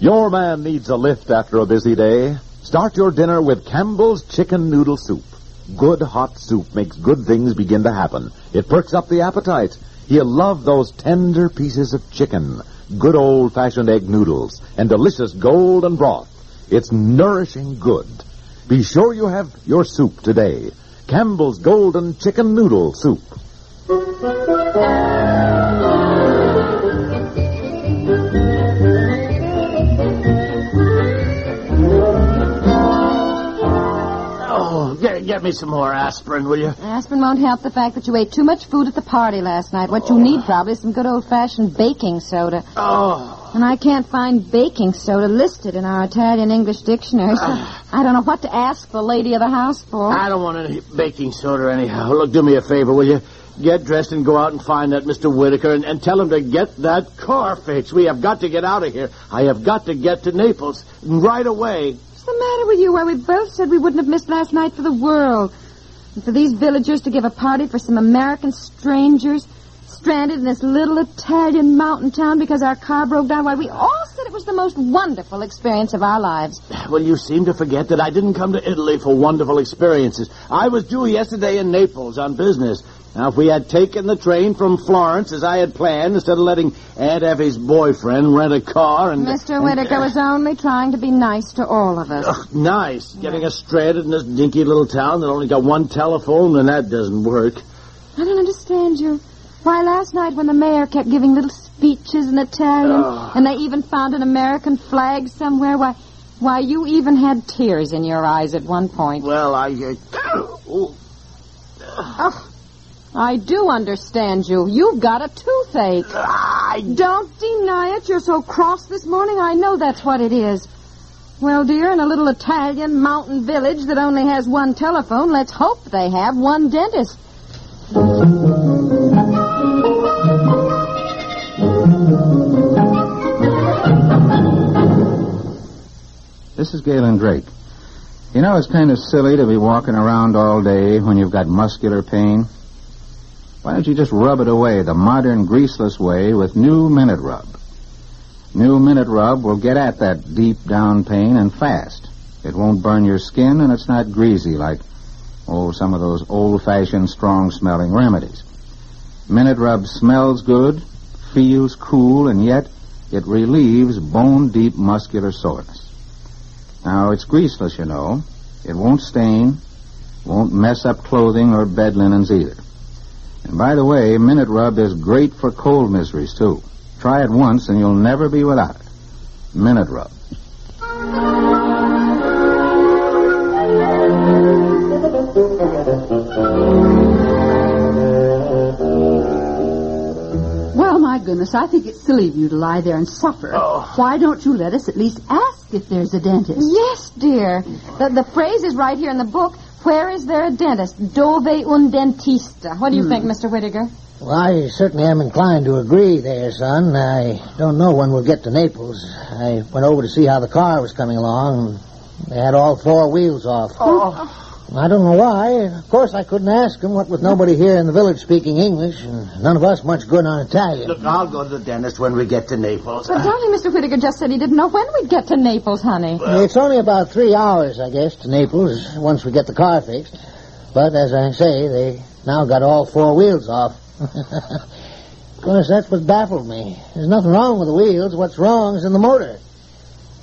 Your man needs a lift after a busy day. Start your dinner with Campbell's chicken noodle soup. Good hot soup makes good things begin to happen. It perks up the appetite. He'll love those tender pieces of chicken, good old-fashioned egg noodles, and delicious golden broth. It's nourishing good. Be sure you have your soup today. Campbell's golden chicken noodle soup. Get me some more aspirin, will you? Aspirin won't help the fact that you ate too much food at the party last night. What you need probably is some good old-fashioned baking soda. Oh. And I can't find baking soda listed in our Italian-English dictionary, so I don't know what to ask the lady of the house for. I don't want any baking soda anyhow. Look, do me a favor, will you? Get dressed and go out and find that Mr. Whitaker and tell him to get that car fixed. We have got to get out of here. I have got to get to Naples right away. What's the matter with you? Why, we both said we wouldn't have missed last night for the world. And for these villagers to give a party for some American strangers stranded in this little Italian mountain town because our car broke down, why, we all said it was the most wonderful experience of our lives. Well, you seem to forget that I didn't come to Italy for wonderful experiences. I was due yesterday in Naples on business. Now, if we had taken the train from Florence, as I had planned, instead of letting Aunt Effie's boyfriend rent a car and... Mr. Whitaker was only trying to be nice to all of us. Ugh, nice. Yeah. Getting us stranded in this dinky little town that only got one telephone, and that doesn't work. I don't understand you. Why, last night when the mayor kept giving little speeches in Italian, and they even found an American flag somewhere, why you even had tears in your eyes at one point. Well, I do understand you. You've got a toothache. I don't deny it. You're so cross this morning. I know that's what it is. Well, dear, in a little Italian mountain village that only has one telephone, let's hope they have one dentist. This is Galen Drake. You know, it's kind of silly to be walking around all day when you've got muscular pain. Why don't you just rub it away the modern greaseless way with New Minute Rub? New Minute Rub will get at that deep down pain and fast. It won't burn your skin and it's not greasy like, some of those old-fashioned strong-smelling remedies. Minute Rub smells good, feels cool, and yet it relieves bone-deep muscular soreness. Now, it's greaseless, you know. It won't stain, won't mess up clothing or bed linens either. And by the way, Minute Rub is great for cold miseries, too. Try it once and you'll never be without it. Minute Rub. Well, my goodness, I think it's silly of you to lie there and suffer. Oh. Why don't you let us at least ask if there's a dentist? Yes, dear. The phrase is right here in the book. Where is there a dentist? Dove un dentista? What do you think, Mr. Whitaker? Well, I certainly am inclined to agree there, son. I don't know when we'll get to Naples. I went over to see how the car was coming along, and they had all four wheels off. Oh. I don't know why. Of course, I couldn't ask him, what with nobody here in the village speaking English, and none of us much good on Italian. Look, I'll go to the dentist when we get to Naples. But darling, Mr. Whitaker just said he didn't know when we'd get to Naples, honey. Well, it's only about 3 hours, I guess, to Naples, once we get the car fixed. But, as I say, they now got all four wheels off. Of course, that's what baffled me. There's nothing wrong with the wheels. What's wrong is in the motor.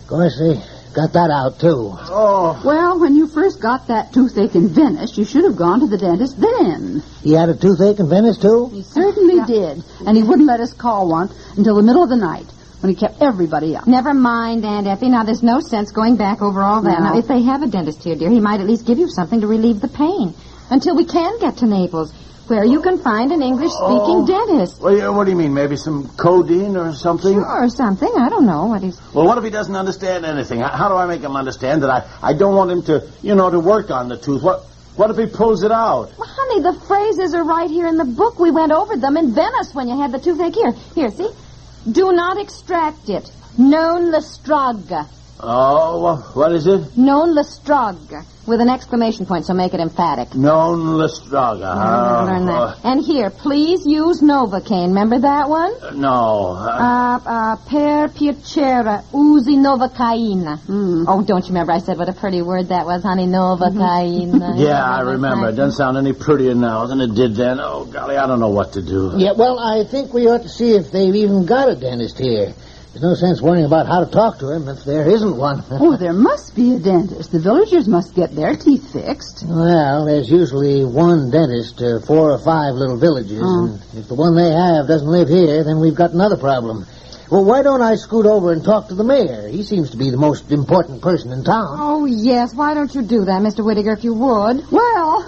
Of course, they Got that out, too. Oh. Well, when you first got that toothache in Venice, you should have gone to the dentist then. He had a toothache in Venice, too? He certainly did. And he wouldn't let us call one until the middle of the night, when he kept everybody up. Never mind, Aunt Effie. Now, there's no sense going back over all that. No. Now, if they have a dentist here, dear, he might at least give you something to relieve the pain until we can get to Naples, where you can find an English-speaking dentist. Well, what do you mean? Maybe some codeine or something? Sure, or something. I don't know what he's... Well, what if he doesn't understand anything? How do I make him understand that I don't want him to, you know, to work on the tooth? What if he pulls it out? Well, honey, the phrases are right here in the book. We went over them in Venice when you had the toothache here. Here, see? Do not extract it. Non l'estragga. Oh, what is it? Non l'estragga, with an exclamation point, so make it emphatic. Non l'estragga. I'll learn that. And here, please use Novocaine. Remember that one? No. Per piacere, usi Novocaine. Mm. Oh, don't you remember I said what a pretty word that was, honey? Novocaine. Yeah, I remember. It doesn't sound any prettier now than it did then. Oh, golly, I don't know what to do. Yeah, well, I think we ought to see if they've even got a dentist here. There's no sense worrying about how to talk to him if there isn't one. Oh, there must be a dentist. The villagers must get their teeth fixed. Well, there's usually one dentist to 4 or 5 little villages. Oh. And if the one they have doesn't live here, then we've got another problem. Well, why don't I scoot over and talk to the mayor? He seems to be the most important person in town. Oh, yes. Why don't you do that, Mr. Whittaker, if you would? Well...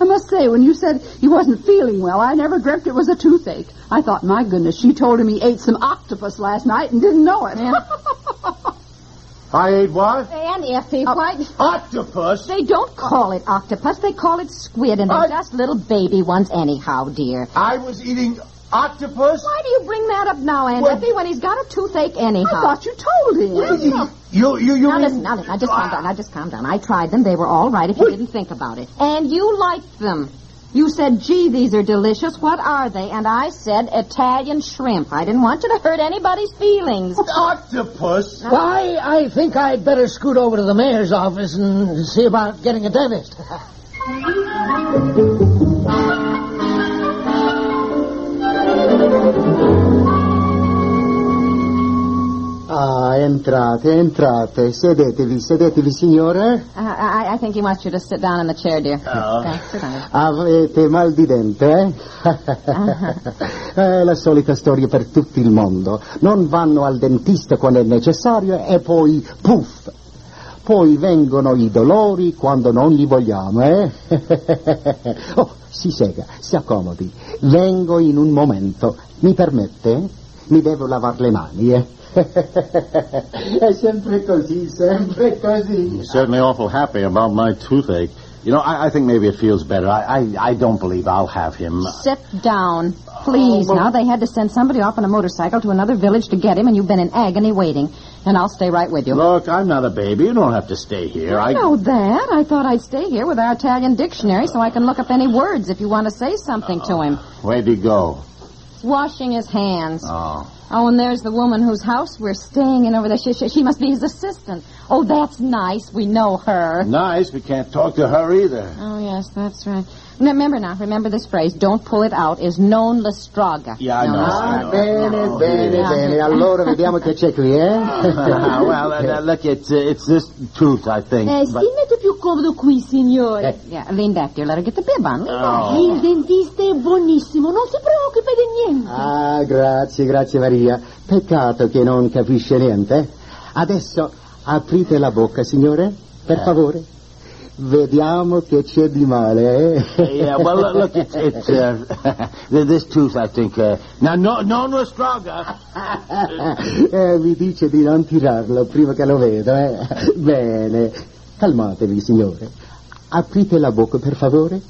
I must say, when you said he wasn't feeling well, I never dreamt it was a toothache. I thought, my goodness, she told him he ate some octopus last night and didn't know it. Yeah. I ate what? And Effie, what? Octopus? They don't call it octopus. They call it squid, and they're just little baby ones anyhow, dear. I was eating octopus? Why do you bring that up now, Aunt Effie, when he's got a toothache anyhow? I thought you told him. Well, you now, mean... listen, now, just calm down. I tried them. They were all right if you didn't think about it. And you liked them. You said, gee, these are delicious. What are they? And I said, Italian shrimp. I didn't want you to hurt anybody's feelings. Octopus? Why, I think I'd better scoot over to the mayor's office and see about getting a dentist. Ah, entrate. Sedetevi, signore. I think he wants you to sit down in the chair, dear. Oh. Okay, sit down. Avete mal di dente, eh? È la solita storia per tutto il mondo. Non vanno al dentista quando è necessario e poi, puff! Poi vengono I dolori quando non li vogliamo, eh? Oh, si sega, si accomodi. Vengo in un momento. Mi permette? Mi devo lavare le mani, eh? È sempre così, sempre così. You're certainly awful happy about my toothache. You know, I think maybe it feels better. I don't believe I'll have him. Sit down, please. Oh, now, they had to send somebody off on a motorcycle to another village to get him, and you've been in agony waiting. And I'll stay right with you. Look, I'm not a baby. You don't have to stay here. I know that. I thought I'd stay here with our Italian dictionary so I can look up any words if you want to say something to him. Where'd he go? Washing his hands. Oh, and there's the woman whose house we're staying in over there. She must be his assistant. Oh, that's nice. We know her. Nice? We can't talk to her either. Oh, yes, that's right. Remember this phrase, don't pull it out, is non l'estragga. Yeah, I know. Bene. Allora vediamo che c'è qui, eh? Well, look, it's this tooth, I think. Stimate più comodo qui, signore. Yeah, lean back, dear. Let her get the bib on. Il dentista è buonissimo. Non si preoccupi di niente. Ah, grazie, Maria. Peccato che non capisce niente. Adesso aprite la bocca, signore, per favore. Vediamo che c'è di male, eh? Yeah, well, look, it's this tooth, I think. Now, non l'estragga. Mi dice di non tirarlo prima che lo vedo, eh? Bene. Calmatevi, signore. Aprite la bocca, per favore.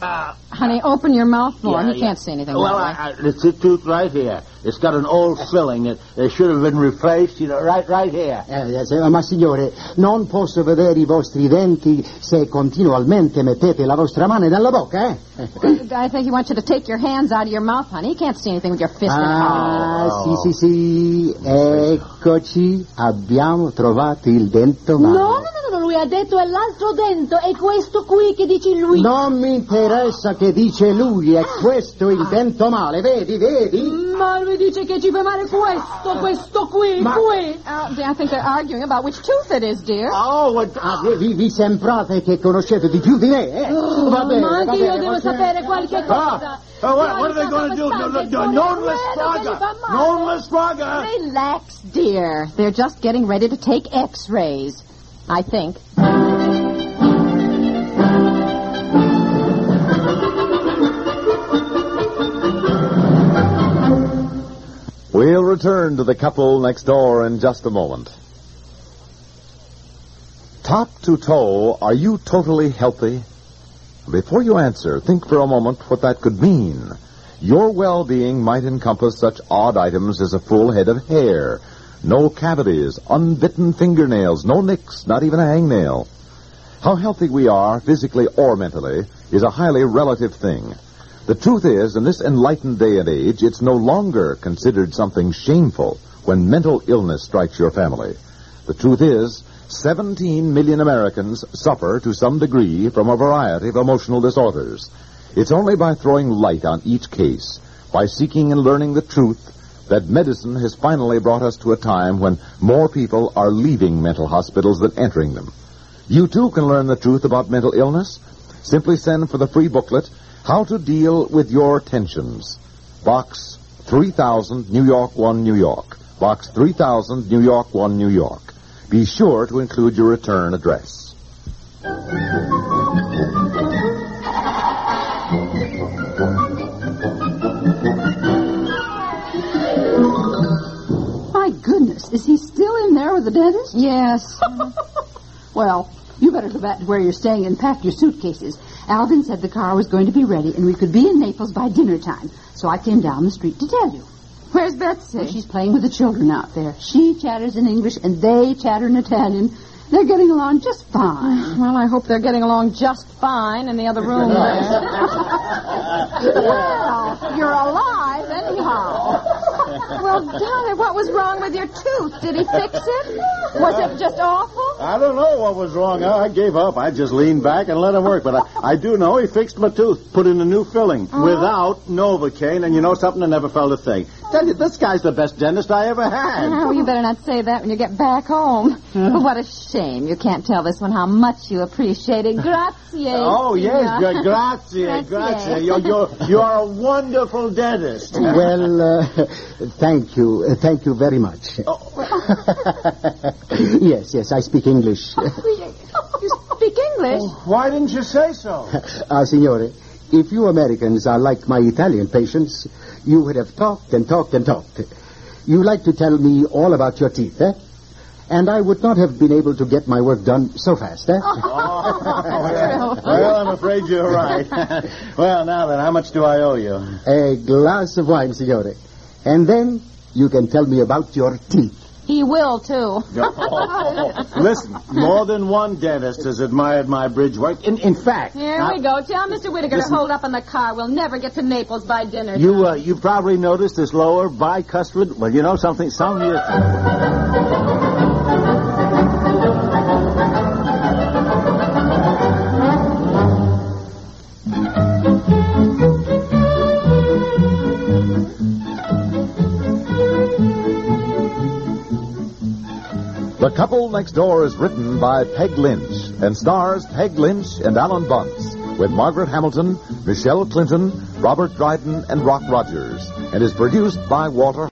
Honey, open your mouth more. He can't see anything. Well, it's a tooth right here. It's got an old filling. It should have been replaced, you know, right here. Ma signore, non posso vedere I vostri denti se continuamente mettete la vostra mano nella bocca, eh? I think he wants you to take your hands out of your mouth, honey. You can't see anything with your fist. Sì. Eccoci, abbiamo trovato il dento male. No, lui ha detto è l'altro dentro, è questo qui che dice lui. Non mi interessa che dice lui, è questo il dento male, vedi, vedi? Ma lui dice che ci fa male questo, questo qui, qui. I think they're arguing about which tooth it is, dear. Oh, vi sembrate che conoscete di più di me, eh? Vabbè, ma anche io devo sapere qualche cosa. What are they going to do? Non le sfraga. Relax, dear. They're just getting ready to take x-rays, I think. We'll return to the couple next door in just a moment. Top to toe, are you totally healthy? Before you answer, think for a moment what that could mean. Your well-being might encompass such odd items as a full head of hair, no cavities, unbitten fingernails, no nicks, not even a hangnail. How healthy we are, physically or mentally, is a highly relative thing. The truth is, in this enlightened day and age, it's no longer considered something shameful when mental illness strikes your family. The truth is, 17 million Americans suffer to some degree from a variety of emotional disorders. It's only by throwing light on each case, by seeking and learning the truth, that medicine has finally brought us to a time when more people are leaving mental hospitals than entering them. You, too, can learn the truth about mental illness. Simply send for the free booklet, How to Deal with Your Tensions. Box 3000, New York 1, New York. Box 3000, New York 1, New York. Be sure to include your return address. My goodness, is he still in there with the dentist? Yes. Well, you better go back to where you're staying and pack your suitcases. Alvin said the car was going to be ready and we could be in Naples by dinner time, so I came down the street to tell you. Where's Betsy? Well, she's playing with the children out there. She chatters in English and they chatter in Italian. They're getting along just fine. Well, I hope they're getting along just fine in the other room there. Well, you're alive anyhow. Well, darling, what was wrong with your tooth? Did he fix it? Was it just awful? I don't know what was wrong. I gave up. I just leaned back and let him work. But I do know he fixed my tooth, put in a new filling without Novocaine. And you know something? I never felt a thing. Tell you, this guy's the best dentist I ever had. Oh, well, you better not say that when you get back home. But what a shame. You can't tell this one how much you appreciate it. Grazie. Oh, yes. Grazie. You're a wonderful dentist. Well, thank you very much. Oh. Yes, I speak English. You speak English? Why didn't you say so? Signore, if you Americans are like my Italian patients, you would have talked. You like to tell me all about your teeth, eh? And I would not have been able to get my work done so fast, eh? Well, I'm afraid you're right. Well, now then, how much do I owe you? A glass of wine, signore. And then you can tell me about your teeth. He will, too. Listen, more than one dentist has admired my bridge work. In fact... Here we go. Tell Mr. Whittaker to hold up in the car. We'll never get to Naples by dinner. You probably noticed this lower bicuspid... Well, you know something? Some of you... The Couple Next Door is written by Peg Lynch and stars Peg Lynch and Alan Bunce, with Margaret Hamilton, Michelle Clinton, Robert Dryden, and Rock Rogers, and is produced by Walter Hart.